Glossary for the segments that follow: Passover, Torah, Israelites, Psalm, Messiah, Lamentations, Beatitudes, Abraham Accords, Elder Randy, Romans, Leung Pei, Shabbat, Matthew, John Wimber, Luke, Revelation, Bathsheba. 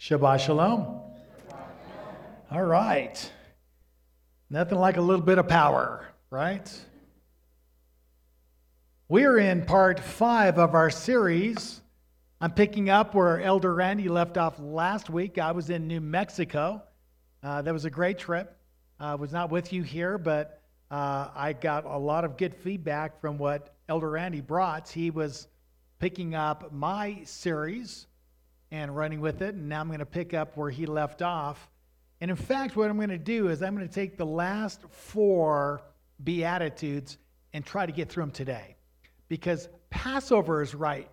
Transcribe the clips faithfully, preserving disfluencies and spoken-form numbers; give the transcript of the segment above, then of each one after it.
Shabbat shalom. All right. Nothing like a little bit of power, right? We are in part five of our series. I'm picking up where Elder Randy left off last week. I was in New Mexico. Uh, that was a great trip. I uh, was not with you here, but uh, I got a lot of good feedback from what Elder Randy brought. He was picking up my series and running with it, and now I'm going to pick up where he left off. And in fact, what I'm going to do is I'm going to take the last four Beatitudes and try to get through them today, because Passover is right.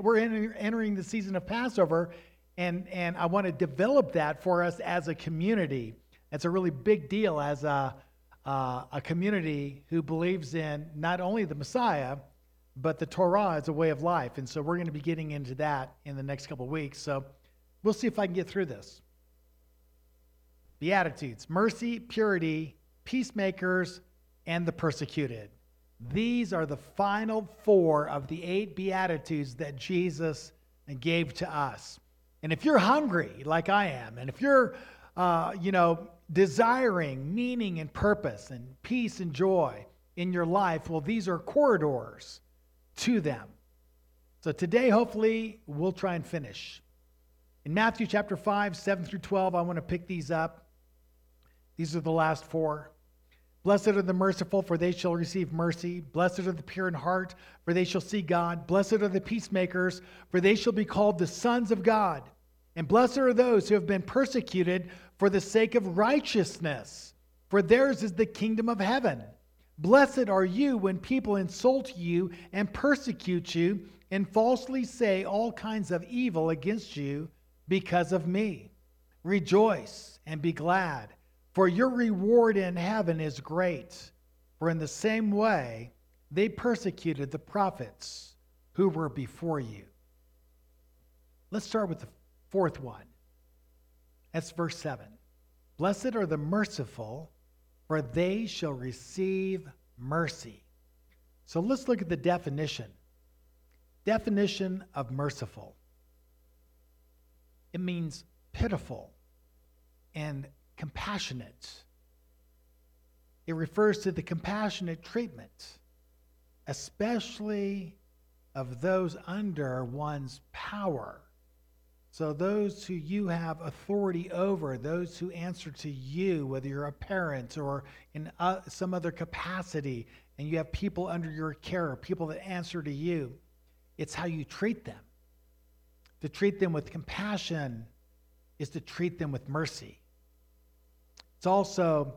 We're entering the season of Passover, and, and I want to develop that for us as a community. It's a really big deal as a, uh, a community who believes in not only the Messiah, but the Torah as a way of life. And so we're going to be getting into that in the next couple of weeks. So we'll see if I can get through this. Beatitudes: mercy, purity, peacemakers, and the persecuted. These are the final four of the eight Beatitudes that Jesus gave to us. And if you're hungry like I am, and if you're, uh, you know, desiring meaning and purpose and peace and joy in your life, well, these are corridors to them. So today, hopefully, we'll try and finish. In Matthew chapter five, seven through twelve, I want to pick these up. These are the last four. Blessed are the merciful, for they shall receive mercy. Blessed are the pure in heart, for they shall see God. Blessed are the peacemakers, for they shall be called the sons of God. And blessed are those who have been persecuted for the sake of righteousness, for theirs is the kingdom of heaven. Blessed are you when people insult you and persecute you and falsely say all kinds of evil against you because of me. Rejoice and be glad, for your reward in heaven is great. For in the same way, they persecuted the prophets who were before you. Let's start with the fourth one. That's verse seven. Blessed are the merciful, for they shall receive mercy. So let's look at the definition. Definition of merciful. It means pitiful and compassionate. It refers to the compassionate treatment, especially of those under one's power. So those who you have authority over, those who answer to you, whether you're a parent or in uh, some other capacity, and you have people under your care, people that answer to you, it's how you treat them. To treat them with compassion is to treat them with mercy. It's also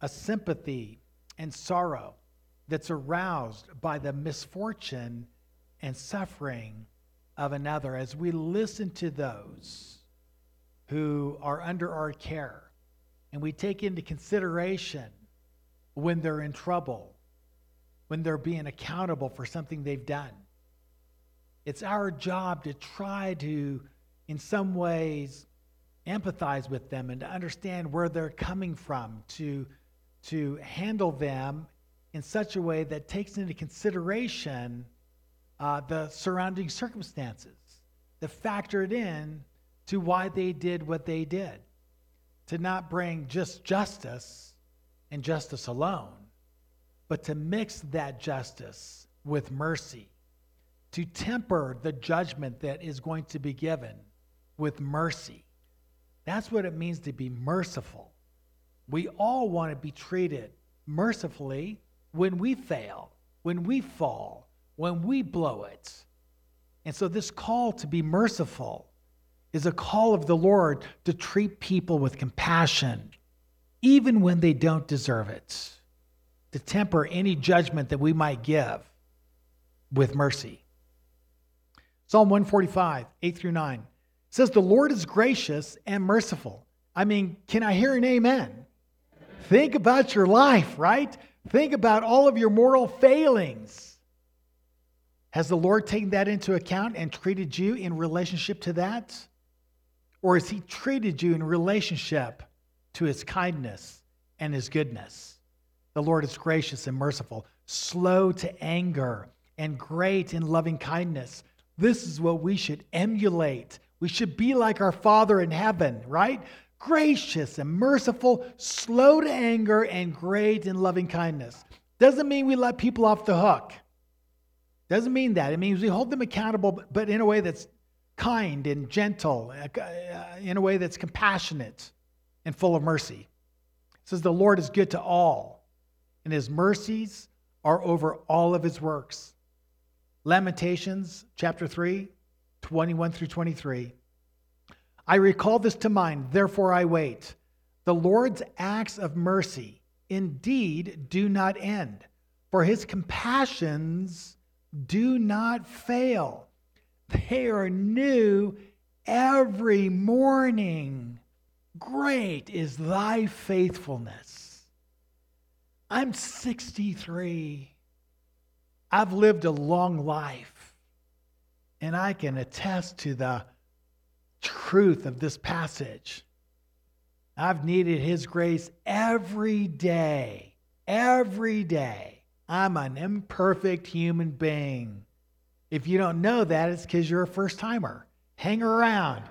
a sympathy and sorrow that's aroused by the misfortune and suffering of another. As we listen to those who are under our care and we take into consideration when they're in trouble, when they're being accountable for something they've done, it's our job to try to, in some ways, empathize with them and to understand where they're coming from, to, to handle them in such a way that takes into consideration uh, the surrounding circumstances, that factored in to why they did what they did, to not bring just justice and justice alone, but to mix that justice with mercy, to temper the judgment that is going to be given with mercy. That's what it means to be merciful. We all want to be treated mercifully when we fail, when we fall, when we blow it. And so this call to be merciful is a call of the Lord to treat people with compassion, even when they don't deserve it, to temper any judgment that we might give with mercy. Psalm one forty-five, eight through nine. Says, the Lord is gracious and merciful. I mean, can I hear an amen? Amen? Think about your life, right? Think about all of your moral failings. Has the Lord taken that into account and treated you in relationship to that? Or has he treated you in relationship to his kindness and his goodness? The Lord is gracious and merciful, slow to anger, and great in loving kindness. This is what we should emulate We should be like our Father in heaven, right? Gracious and merciful, slow to anger, and great in loving kindness. Doesn't mean we let people off the hook. Doesn't mean that. It means we hold them accountable, but in a way that's kind and gentle, in a way that's compassionate and full of mercy. It says the Lord is good to all, and his mercies are over all of his works. Lamentations chapter three, twenty-one through twenty-three. I recall this to mind, therefore I wait. The Lord's acts of mercy indeed do not end, for his compassions do not fail. They are new every morning. Great is thy faithfulness. I'm sixty-three. I've lived a long life, and I can attest to the truth of this passage. I've needed his grace every day, every day. I'm an imperfect human being. If you don't know that, it's because you're a first timer. Hang around,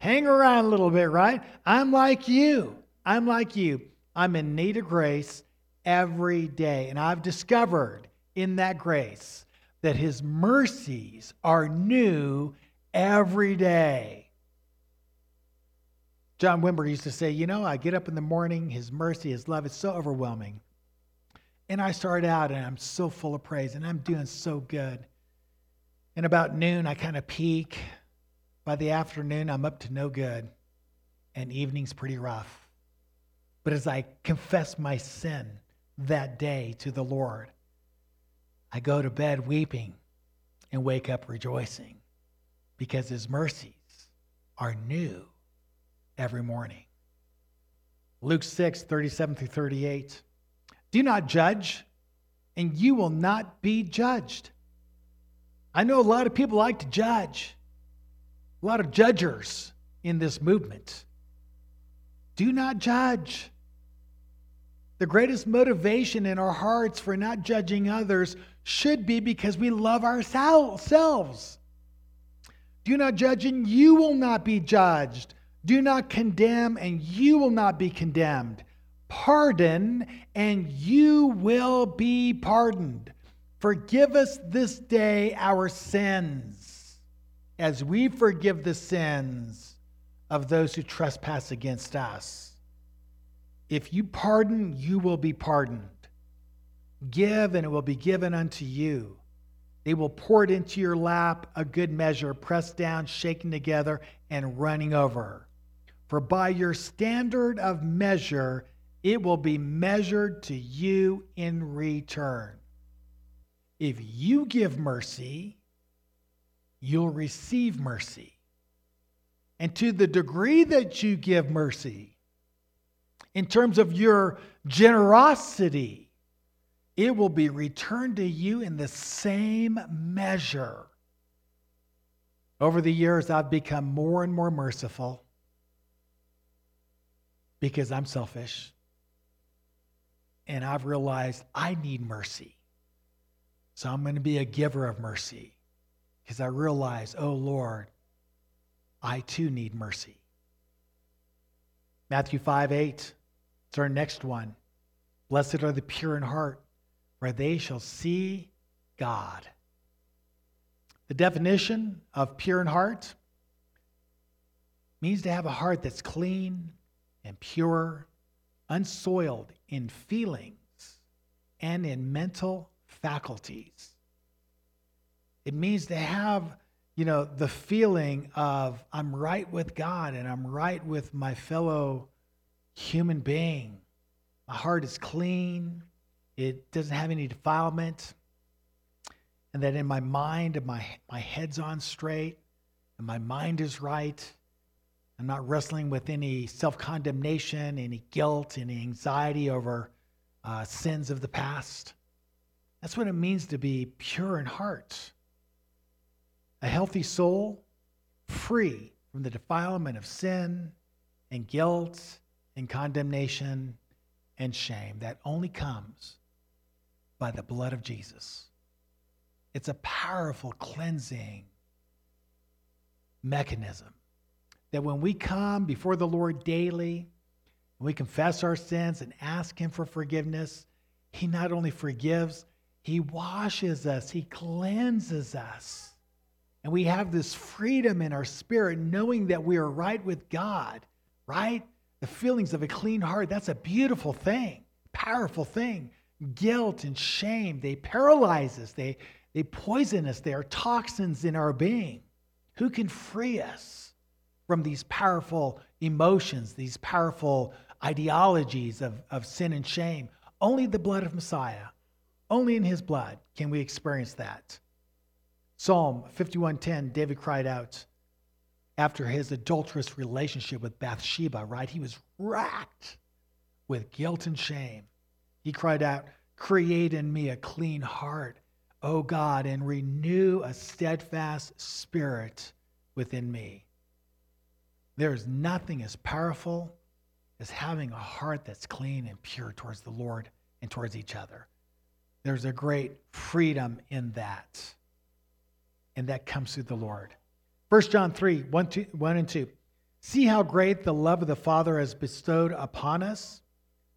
hang around a little bit, right? I'm like you, I'm like you. I'm in need of grace every day. And I've discovered in that grace that his mercies are new every day. John Wimber used to say, you know, I get up in the morning, his mercy, his love is so overwhelming. And I start out and I'm so full of praise and I'm doing so good. And about noon, I kind of peak. By the afternoon, I'm up to no good. And evening's pretty rough. But as I confess my sin that day to the Lord, I go to bed weeping and wake up rejoicing because his mercies are new every morning. Luke six, thirty-seven through thirty-eight. Do not judge, and you will not be judged. I know a lot of people like to judge. A lot of judgers in this movement. Do not judge. The greatest motivation in our hearts for not judging others should be because we love ourselves. Do not judge, and you will not be judged. Do not condemn, and you will not be condemned. Pardon, and you will be pardoned. Forgive us this day our sins, as we forgive the sins of those who trespass against us. If you pardon, you will be pardoned. Give, and it will be given unto you. They will pour it into your lap, a good measure, pressed down, shaken together, and running over. For by your standard of measure, it will be measured to you in return. If you give mercy, you'll receive mercy. And to the degree that you give mercy, in terms of your generosity, it will be returned to you in the same measure. Over the years, I've become more and more merciful because I'm selfish. And I've realized I need mercy. So I'm going to be a giver of mercy because I realize, oh Lord, I too need mercy. Matthew five eight, it's our next one. Blessed are the pure in heart, for they shall see God. The definition of pure in heart means to have a heart that's clean and pure, unsoiled in feelings and in mental faculties. It means to have, you know, the feeling of I'm right with God and I'm right with my fellow human being. My heart is clean. It doesn't have any defilement. And that in my mind, my, my head's on straight and my mind is right. I'm not wrestling with any self-condemnation, any guilt, any anxiety over uh, sins of the past. That's what it means to be pure in heart. A healthy soul, free from the defilement of sin and guilt and condemnation and shame that only comes by the blood of Jesus. It's a powerful cleansing mechanism that when we come before the Lord daily, we confess our sins and ask him for forgiveness, he not only forgives, he washes us, he cleanses us. And we have this freedom in our spirit, knowing that we are right with God, right? The feelings of a clean heart, that's a beautiful thing, powerful thing. Guilt and shame, they paralyze us, they, they poison us, they are toxins in our being. Who can free us from these powerful emotions, these powerful ideologies of, of sin and shame? Only the blood of Messiah, only in his blood can we experience that. Psalm fifty-one ten, David cried out after his adulterous relationship with Bathsheba, right? He was racked with guilt and shame. He cried out, "Create in me a clean heart, O God, and renew a steadfast spirit within me." There is nothing as powerful as having a heart that's clean and pure towards the Lord and towards each other. There's a great freedom in that. And that comes through the Lord. First John three, one and two. "See how great the love of the Father has bestowed upon us,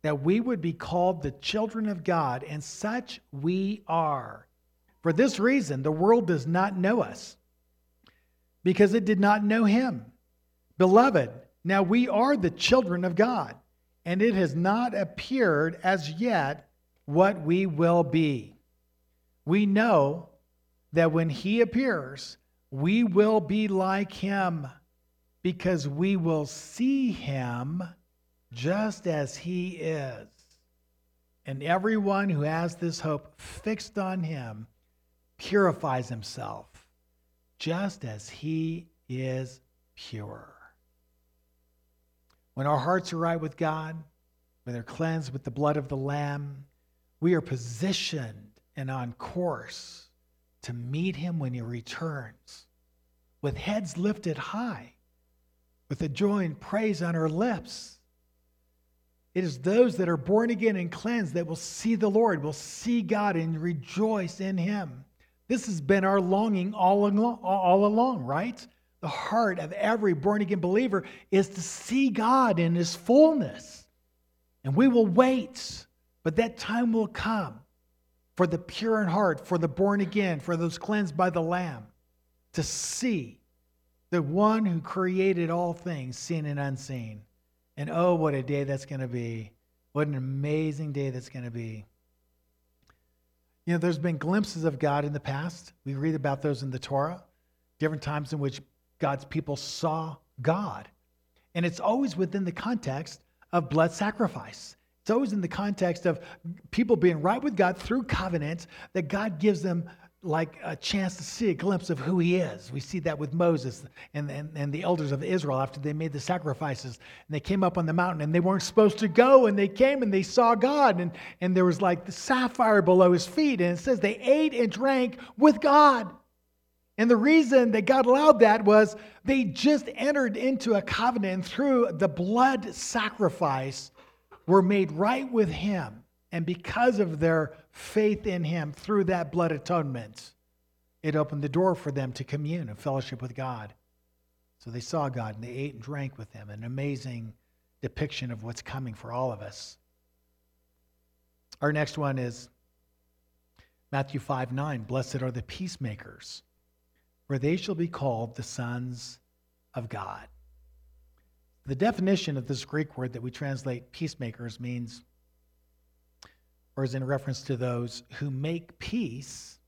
that we would be called the children of God, and such we are. For this reason, the world does not know us, because it did not know him. Beloved, now we are the children of God, and it has not appeared as yet what we will be. We know that when he appears, we will be like him, because we will see him just as he is." And everyone who has this hope fixed on him purifies himself just as he is pure. When our hearts are right with God, when they're cleansed with the blood of the Lamb, we are positioned and on course to meet him when he returns, with heads lifted high, with a joy and praise on our lips. It is those that are born again and cleansed that will see the Lord, will see God and rejoice in him. This has been our longing all along, all along, right? The heart of every born-again believer is to see God in his fullness. And we will wait, but that time will come for the pure in heart, for the born again, for those cleansed by the Lamb, to see the one who created all things, seen and unseen. And oh, what a day that's going to be. What an amazing day that's going to be. You know, there's been glimpses of God in the past. We read about those in the Torah, different times in which God's people saw God. And it's always within the context of blood sacrifice. It's always in the context of people being right with God through covenant, that God gives them like a chance to see a glimpse of who he is. We see that with Moses and, and, and the elders of Israel after they made the sacrifices. And they came up on the mountain and they weren't supposed to go, and they came and they saw God. And, and there was like the sapphire below his feet. And it says they ate and drank with God. And the reason that God allowed that was they just entered into a covenant, and through the blood sacrifice were made right with him. And because of their faith in him through that blood atonement, it opened the door for them to commune and fellowship with God. So they saw God and they ate and drank with him. An amazing depiction of what's coming for all of us. Our next one is Matthew five nine. "Blessed are the peacemakers, for they shall be called the sons of God." The definition of this Greek word that we translate peacemakers means, or is in reference to, those who make peace,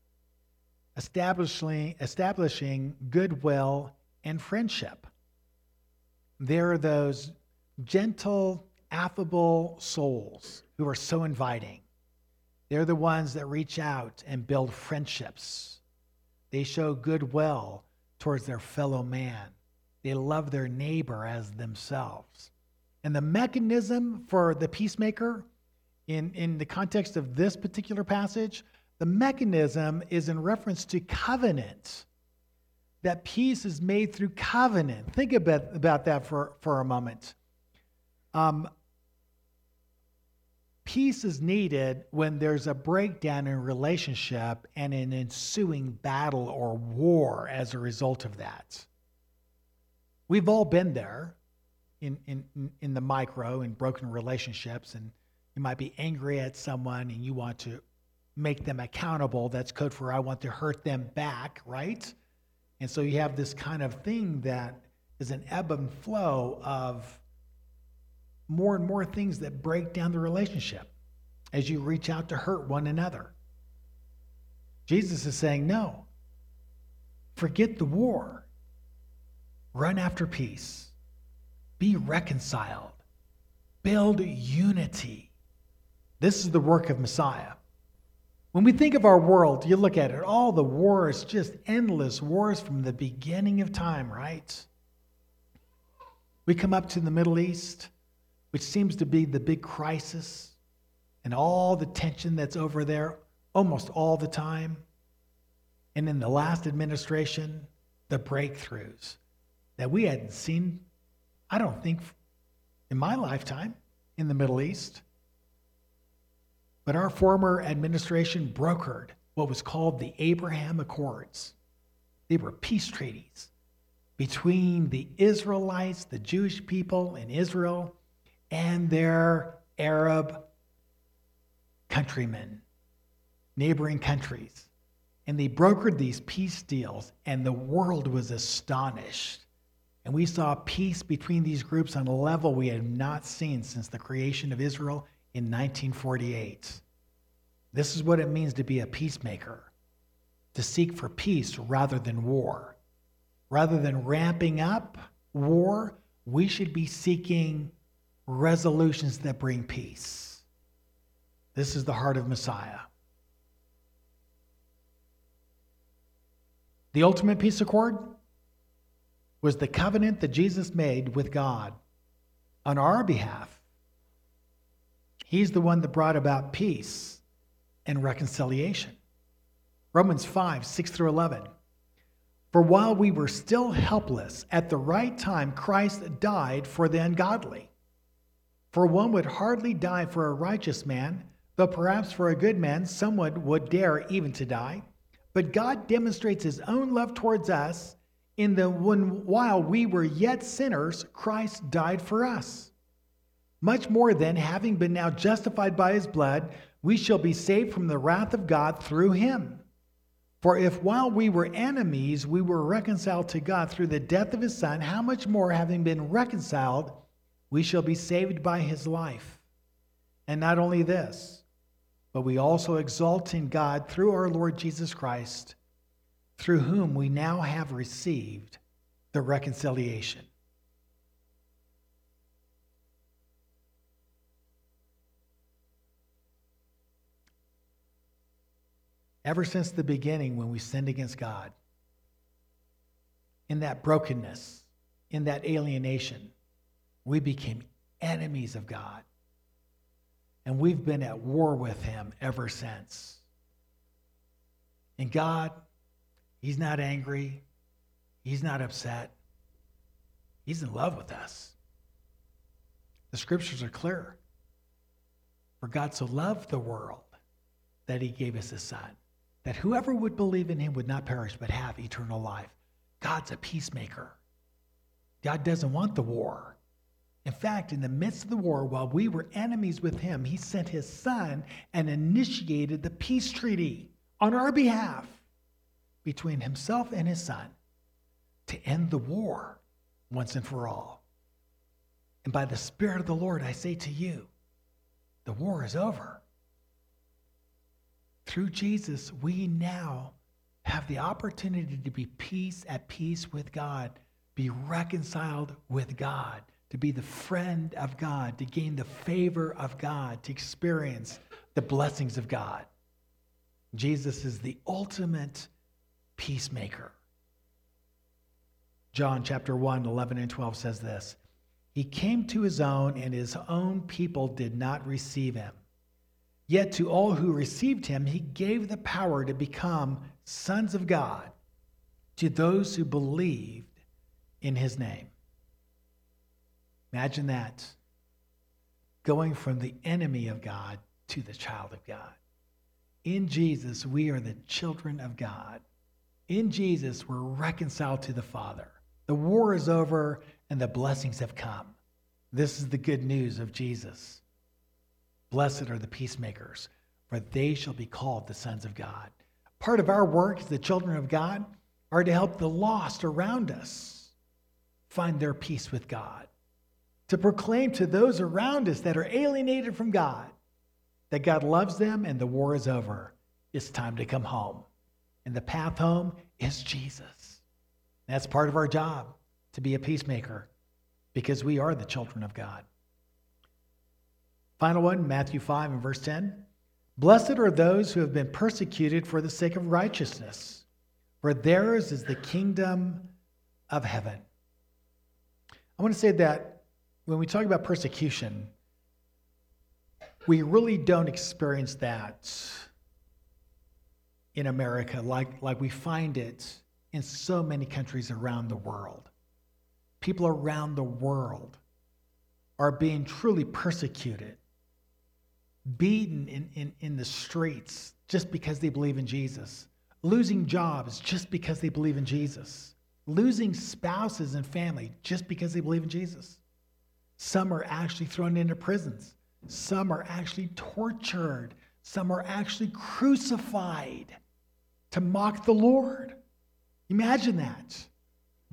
establishing, establishing goodwill and friendship. There are those gentle, affable souls who are so inviting. They're the ones that reach out and build friendships. They show goodwill towards their fellow man. They love their neighbor as themselves. And the mechanism for the peacemaker, in, in the context of this particular passage, the mechanism is in reference to covenant. That peace is made through covenant. Think about, about that for, for a moment. Um, peace is needed when there's a breakdown in relationship and an ensuing battle or war as a result of that. We've all been there in, in, in the micro, in broken relationships, and you might be angry at someone and you want to make them accountable. That's code for I want to hurt them back, right? And so you have this kind of thing that is an ebb and flow of more and more things that break down the relationship as you reach out to hurt one another. Jesus is saying, no, forget the war. Run after peace. Be reconciled. Build unity. This is the work of Messiah. When we think of our world, you look at it, all the wars, just endless wars from the beginning of time, right? We come up to the Middle East, which seems to be the big crisis, and all the tension that's over there almost all the time. And in the last administration, the breakthroughs that we hadn't seen, I don't think, in my lifetime in the Middle East. But our former administration brokered what was called the Abraham Accords. They were peace treaties between the Israelites, the Jewish people in Israel, and their Arab countrymen, neighboring countries. And they brokered these peace deals, and the world was astonished. And we saw peace between these groups on a level we had not seen since the creation of Israel in nineteen forty-eight. This is what it means to be a peacemaker, to seek for peace rather than war. Rather than ramping up war, we should be seeking resolutions that bring peace. This is the heart of Messiah. The ultimate peace accord was the covenant that Jesus made with God on our behalf. He's the one that brought about peace and reconciliation. Romans five, six through eleven. For while we were still helpless, at the right time Christ died for the ungodly. For one would hardly die for a righteous man, though perhaps for a good man someone would dare even to die. But God demonstrates his own love towards us in that when while we were yet sinners, Christ died for us. Much more then, having been now justified by his blood, we shall be saved from the wrath of God through him. For if while we were enemies, we were reconciled to God through the death of his Son, how much more, having been reconciled, we shall be saved by his life. And not only this, but we also exalt in God through our Lord Jesus Christ, through whom we now have received the reconciliation. Ever since the beginning, when we sinned against God, in that brokenness, in that alienation, we became enemies of God. And we've been at war with him ever since. And God, he's not angry. He's not upset. He's in love with us. The scriptures are clear. For God so loved the world that he gave us his Son, that whoever would believe in him would not perish but have eternal life. God's a peacemaker. God doesn't want the war. In fact, in the midst of the war, while we were enemies with him, he sent his Son and initiated the peace treaty on our behalf between himself and his Son to end the war once and for all. And by the Spirit of the Lord, I say to you, the war is over. Through Jesus, we now have the opportunity to be peace at peace with God, be reconciled with God, to be the friend of God, to gain the favor of God, to experience the blessings of God. Jesus is the ultimate peacemaker. John chapter one, eleven and twelve says this, he came to his own, and his own people did not receive him. Yet to all who received him, he gave the power to become sons of God, to those who believed in his name. Imagine that, going from the enemy of God to the child of God. In Jesus, we are the children of God. In Jesus, we're reconciled to the Father. The war is over and the blessings have come. This is the good news of Jesus. Blessed are the peacemakers, for they shall be called the sons of God. Part of our work as the children of God are to help the lost around us find their peace with God, to proclaim to those around us that are alienated from God that God loves them and the war is over. It's time to come home. And the path home is Jesus. That's part of our job, to be a peacemaker, because we are the children of God. Final one, Matthew five and verse ten. Blessed are those who have been persecuted for the sake of righteousness, for theirs is the kingdom of heaven. I want to say that when we talk about persecution, we really don't experience that in America like, like we find it in so many countries around the world. People around the world are being truly persecuted, beaten in, in, in the streets just because they believe in Jesus, losing jobs just because they believe in Jesus, losing spouses and family just because they believe in Jesus. Some are actually thrown into prisons. Some are actually tortured. Some are actually crucified to mock the Lord. Imagine that.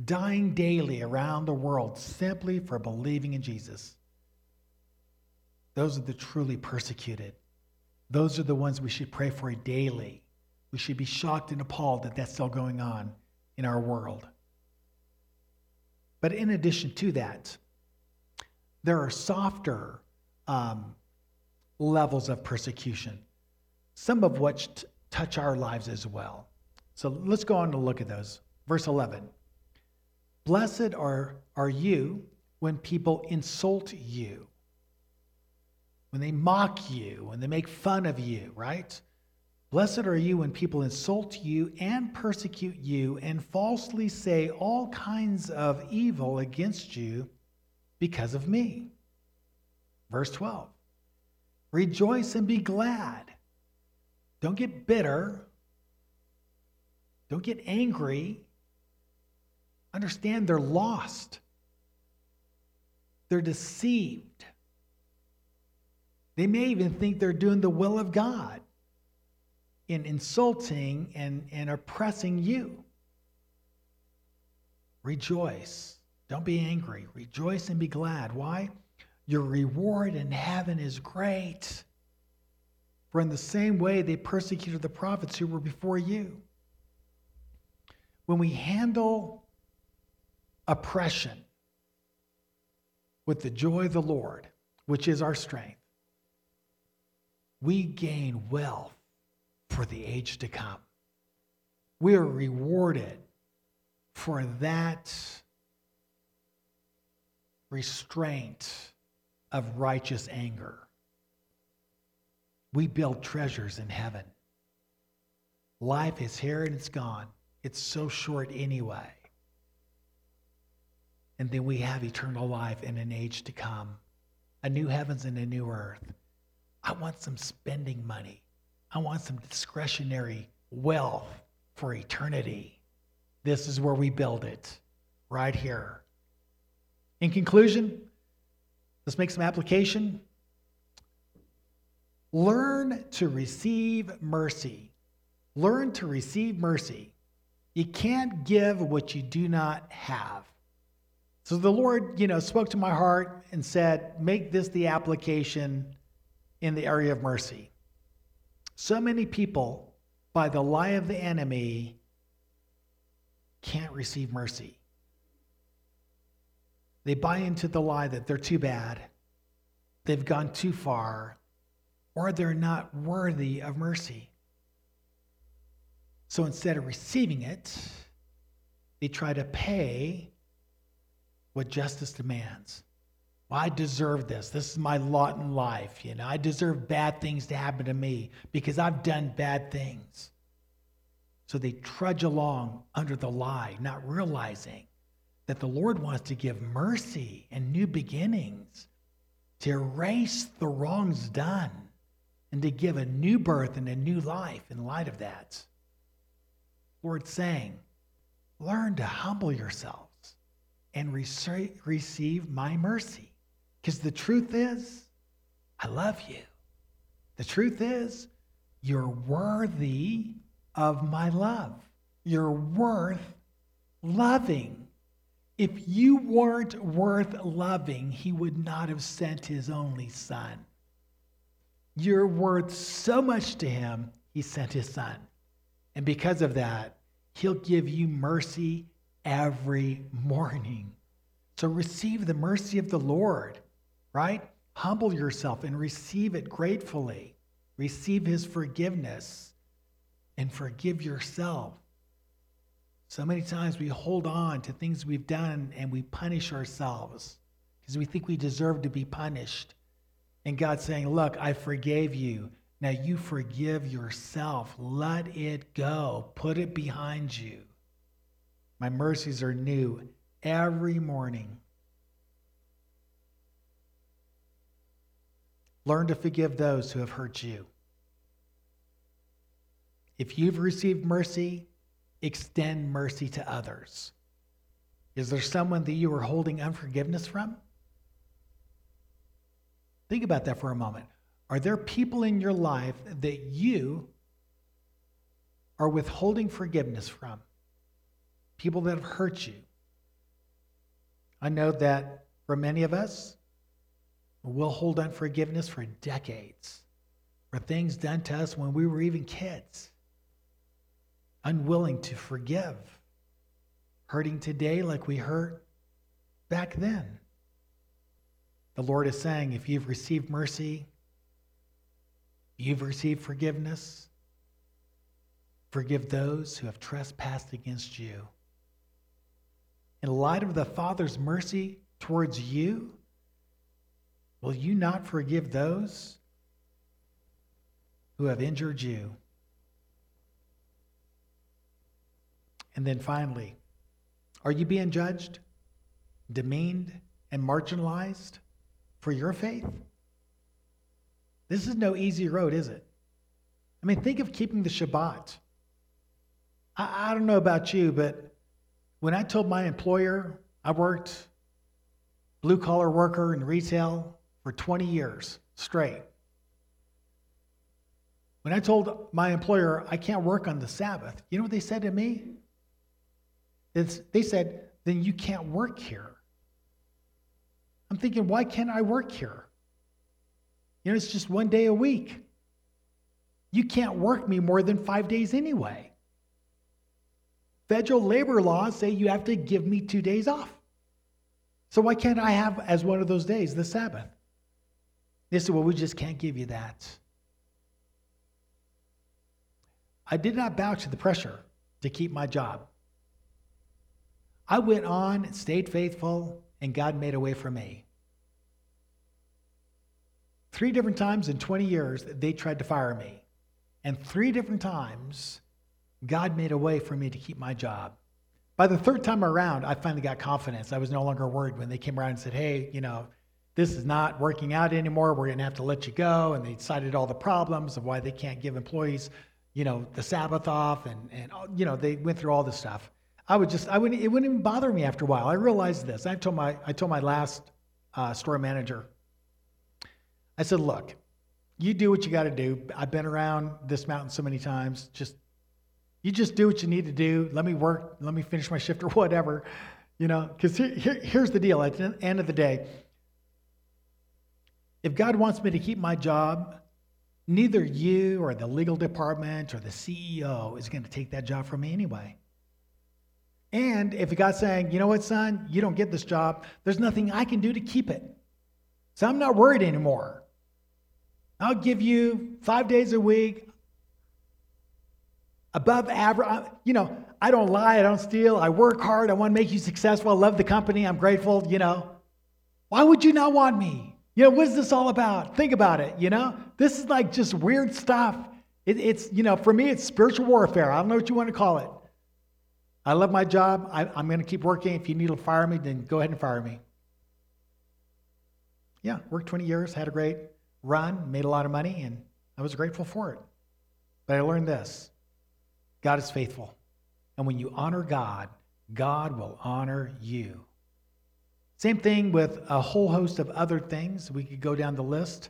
Dying daily around the world simply for believing in Jesus. Those are the truly persecuted. Those are the ones we should pray for daily. We should be shocked and appalled that that's still going on in our world. But in addition to that, there are softer um, levels of persecution, some of which t- touch our lives as well. So let's go on to look at those. Verse eleven. Blessed are, are you when people insult you, when they mock you, when they make fun of you, right? Blessed are you when people insult you and persecute you and falsely say all kinds of evil against you because of me. Verse twelve, rejoice and be glad. Don't get bitter. Don't get angry. Understand they're lost. They're deceived. They may even think they're doing the will of God in insulting and, and oppressing you. Rejoice. Don't be angry. Rejoice and be glad. Why? Your reward in heaven is great. For in the same way they persecuted the prophets who were before you. When we handle oppression with the joy of the Lord, which is our strength, we gain wealth for the age to come. We are rewarded for that restraint of righteous anger. We build treasures in heaven. Life is here and it's gone. It's so short anyway. And then we have eternal life in an age to come, a new heavens and a new earth. I want some spending money. I want some discretionary wealth for eternity. This is where we build it, right here. In conclusion, let's make some application. Learn to receive mercy. Learn to receive mercy. You can't give what you do not have. So the Lord, you know, spoke to my heart and said, make this the application in the area of mercy. So many people, by the lie of the enemy, can't receive mercy. They buy into the lie that they're too bad, they've gone too far, or they're not worthy of mercy. So instead of receiving it, they try to pay what justice demands. Well, I deserve this. This is my lot in life. You know, I deserve bad things to happen to me because I've done bad things. So they trudge along under the lie, not realizing that the Lord wants to give mercy and new beginnings, to erase the wrongs done, and to give a new birth and a new life in light of that. Lord saying, learn to humble yourselves. and receive my mercy. Because the truth is, I love you. The truth is, you're worthy of my love. You're worth loving. If you weren't worth loving, he would not have sent his only son. You're worth so much to him, he sent his son. And because of that, he'll give you mercy every morning. So receive the mercy of the Lord, right? Humble yourself and receive it gratefully. Receive his forgiveness and forgive yourself. So many times we hold on to things we've done and we punish ourselves because we think we deserve to be punished. And God's saying, look, I forgave you. Now you forgive yourself. Let it go. Put it behind you. My mercies are new every morning. Learn to forgive those who have hurt you. If you've received mercy, extend mercy to others. Is there someone that you are holding unforgiveness from? Think about that for a moment. Are there people in your life that you are withholding forgiveness from? People that have hurt you? I know that for many of us, we'll hold unforgiveness for decades, for things done to us when we were even kids, unwilling to forgive, hurting today like we hurt back then. The Lord is saying, if you've received mercy, you've received forgiveness, forgive those who have trespassed against you. In light of the Father's mercy towards you, will you not forgive those who have injured you? And then finally, are you being judged, demeaned, and marginalized for your faith? This is no easy road, is it? I mean, think of keeping the Shabbat. I, I don't know about you, but when I told my employer I worked blue-collar worker in retail for twenty years straight. When I told my employer I can't work on the Sabbath, you know what they said to me? It's, they said, then you can't work here. I'm thinking, why can't I work here? You know, it's just one day a week. You can't work me more than five days anyway. Federal labor laws say you have to give me two days off. So why can't I have as one of those days, the Sabbath? They said, well, we just can't give you that. I did not bow to the pressure to keep my job. I went on and stayed faithful, and God made a way for me. Three different times in twenty years, they tried to fire me. And three different times, God made a way for me to keep my job. By the third time around, I finally got confidence. I was no longer worried when they came around and said, hey, you know, this is not working out anymore. We're going to have to let you go. And they cited all the problems of why they can't give employees, you know, the Sabbath off. And, and you know, they went through all this stuff. I would just, I wouldn't, it wouldn't even bother me after a while. I realized this. I told my, I told my last uh, store manager, I said, look, you do what you got to do. I've been around this mountain so many times. Just You just do what you need to do. Let me work. Let me finish my shift or whatever, you know, because here, here, here's the deal. At the end of the day, if God wants me to keep my job, neither you or the legal department or the C E O is going to take that job from me anyway. And if God's saying, you know what, son, you don't get this job, there's nothing I can do to keep it. So I'm not worried anymore. I'll give you five days a week. Above average, you know, I don't lie, I don't steal, I work hard, I want to make you successful, I love the company, I'm grateful, you know. Why would you not want me? You know, what is this all about? Think about it, you know. This is like just weird stuff. It, it's, you know, for me, it's spiritual warfare. I don't know what you want to call it. I love my job. I, I'm going to keep working. If you need to fire me, then go ahead and fire me. Yeah, worked twenty years, had a great run, made a lot of money, and I was grateful for it. But I learned this. God is faithful. And when you honor God, God will honor you. Same thing with a whole host of other things. We could go down the list.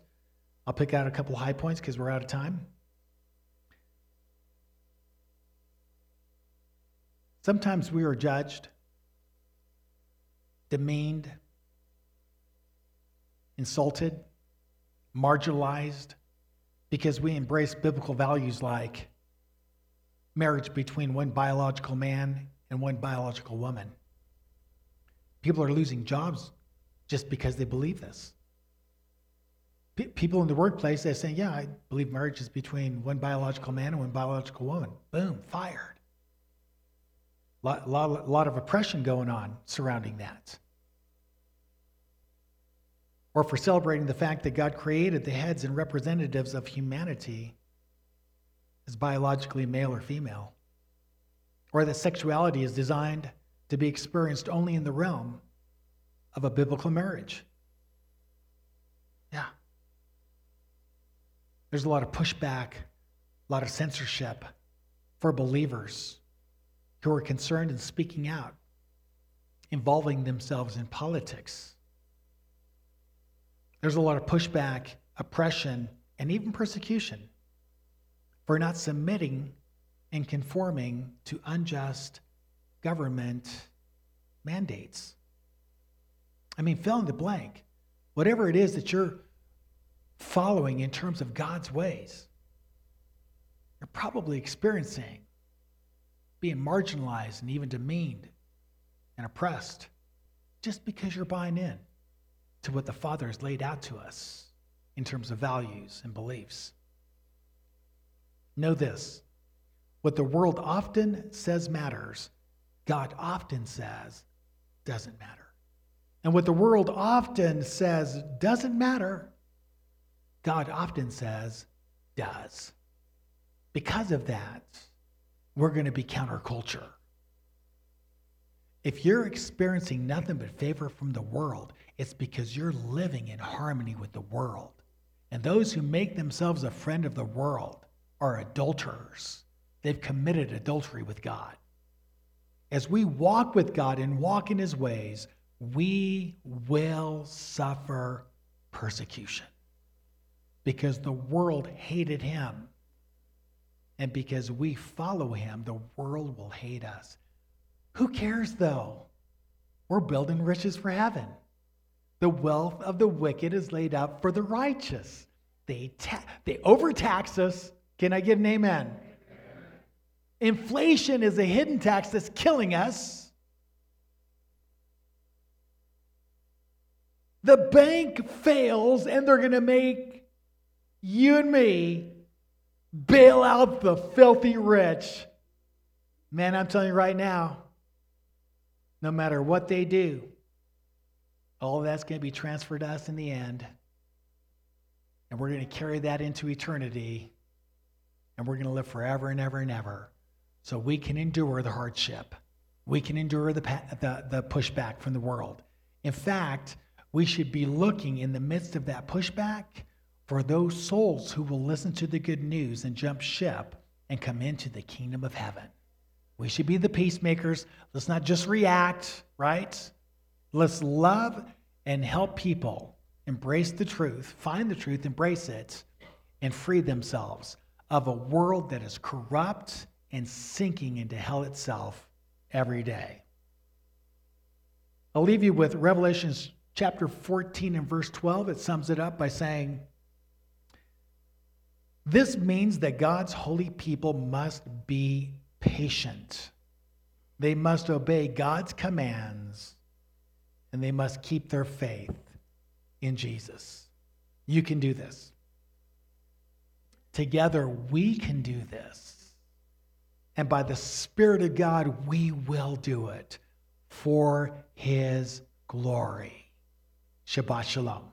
I'll pick out a couple high points because we're out of time. Sometimes we are judged, demeaned, insulted, marginalized, because we embrace biblical values like marriage between one biological man and one biological woman. People are losing jobs just because they believe this. P- people in the workplace, they're saying, yeah, I believe marriage is between one biological man and one biological woman. Boom, fired. A lot, lot, lot of oppression going on surrounding that. Or for celebrating the fact that God created the heads and representatives of humanity as biologically male or female. Or that sexuality is designed to be experienced only in the realm of a biblical marriage. Yeah. There's a lot of pushback, a lot of censorship for believers who are concerned in speaking out, involving themselves in politics. There's a lot of pushback, oppression, and even persecution for not submitting and conforming to unjust government mandates. I mean, fill in the blank. Whatever it is that you're following in terms of God's ways, you're probably experiencing being marginalized and even demeaned and oppressed just because you're buying in to what the Father has laid out to us in terms of values and beliefs. Know this, what the world often says matters, God often says doesn't matter. And what the world often says doesn't matter, God often says does. Because of that, we're going to be counterculture. If you're experiencing nothing but favor from the world, it's because you're living in harmony with the world. And those who make themselves a friend of the world are adulterers. They've committed adultery with God. As we walk with God and walk in his ways, we will suffer persecution because the world hated him. And because we follow him, the world will hate us. Who cares, though? We're building riches for heaven. The wealth of the wicked is laid up for the righteous. They ta- they overtax us. Can I get an amen? Inflation is a hidden tax that's killing us. The bank fails, and they're going to make you and me bail out the filthy rich. Man, I'm telling you right now, no matter what they do, all that's going to be transferred to us in the end. And we're going to carry that into eternity. And we're going to live forever and ever and ever. So we can endure the hardship. We can endure the, the the pushback from the world. In fact, we should be looking in the midst of that pushback for those souls who will listen to the good news and jump ship and come into the kingdom of heaven. We should be the peacemakers. Let's not just react, right? Let's love and help people embrace the truth, find the truth, embrace it, and free themselves of a world that is corrupt and sinking into hell itself every day. I'll leave you with Revelation chapter fourteen and verse twelve. It sums it up by saying, this means that God's holy people must be patient. They must obey God's commands, and they must keep their faith in Jesus. You can do this. Together, we can do this. And by the Spirit of God, we will do it for his glory. Shabbat shalom.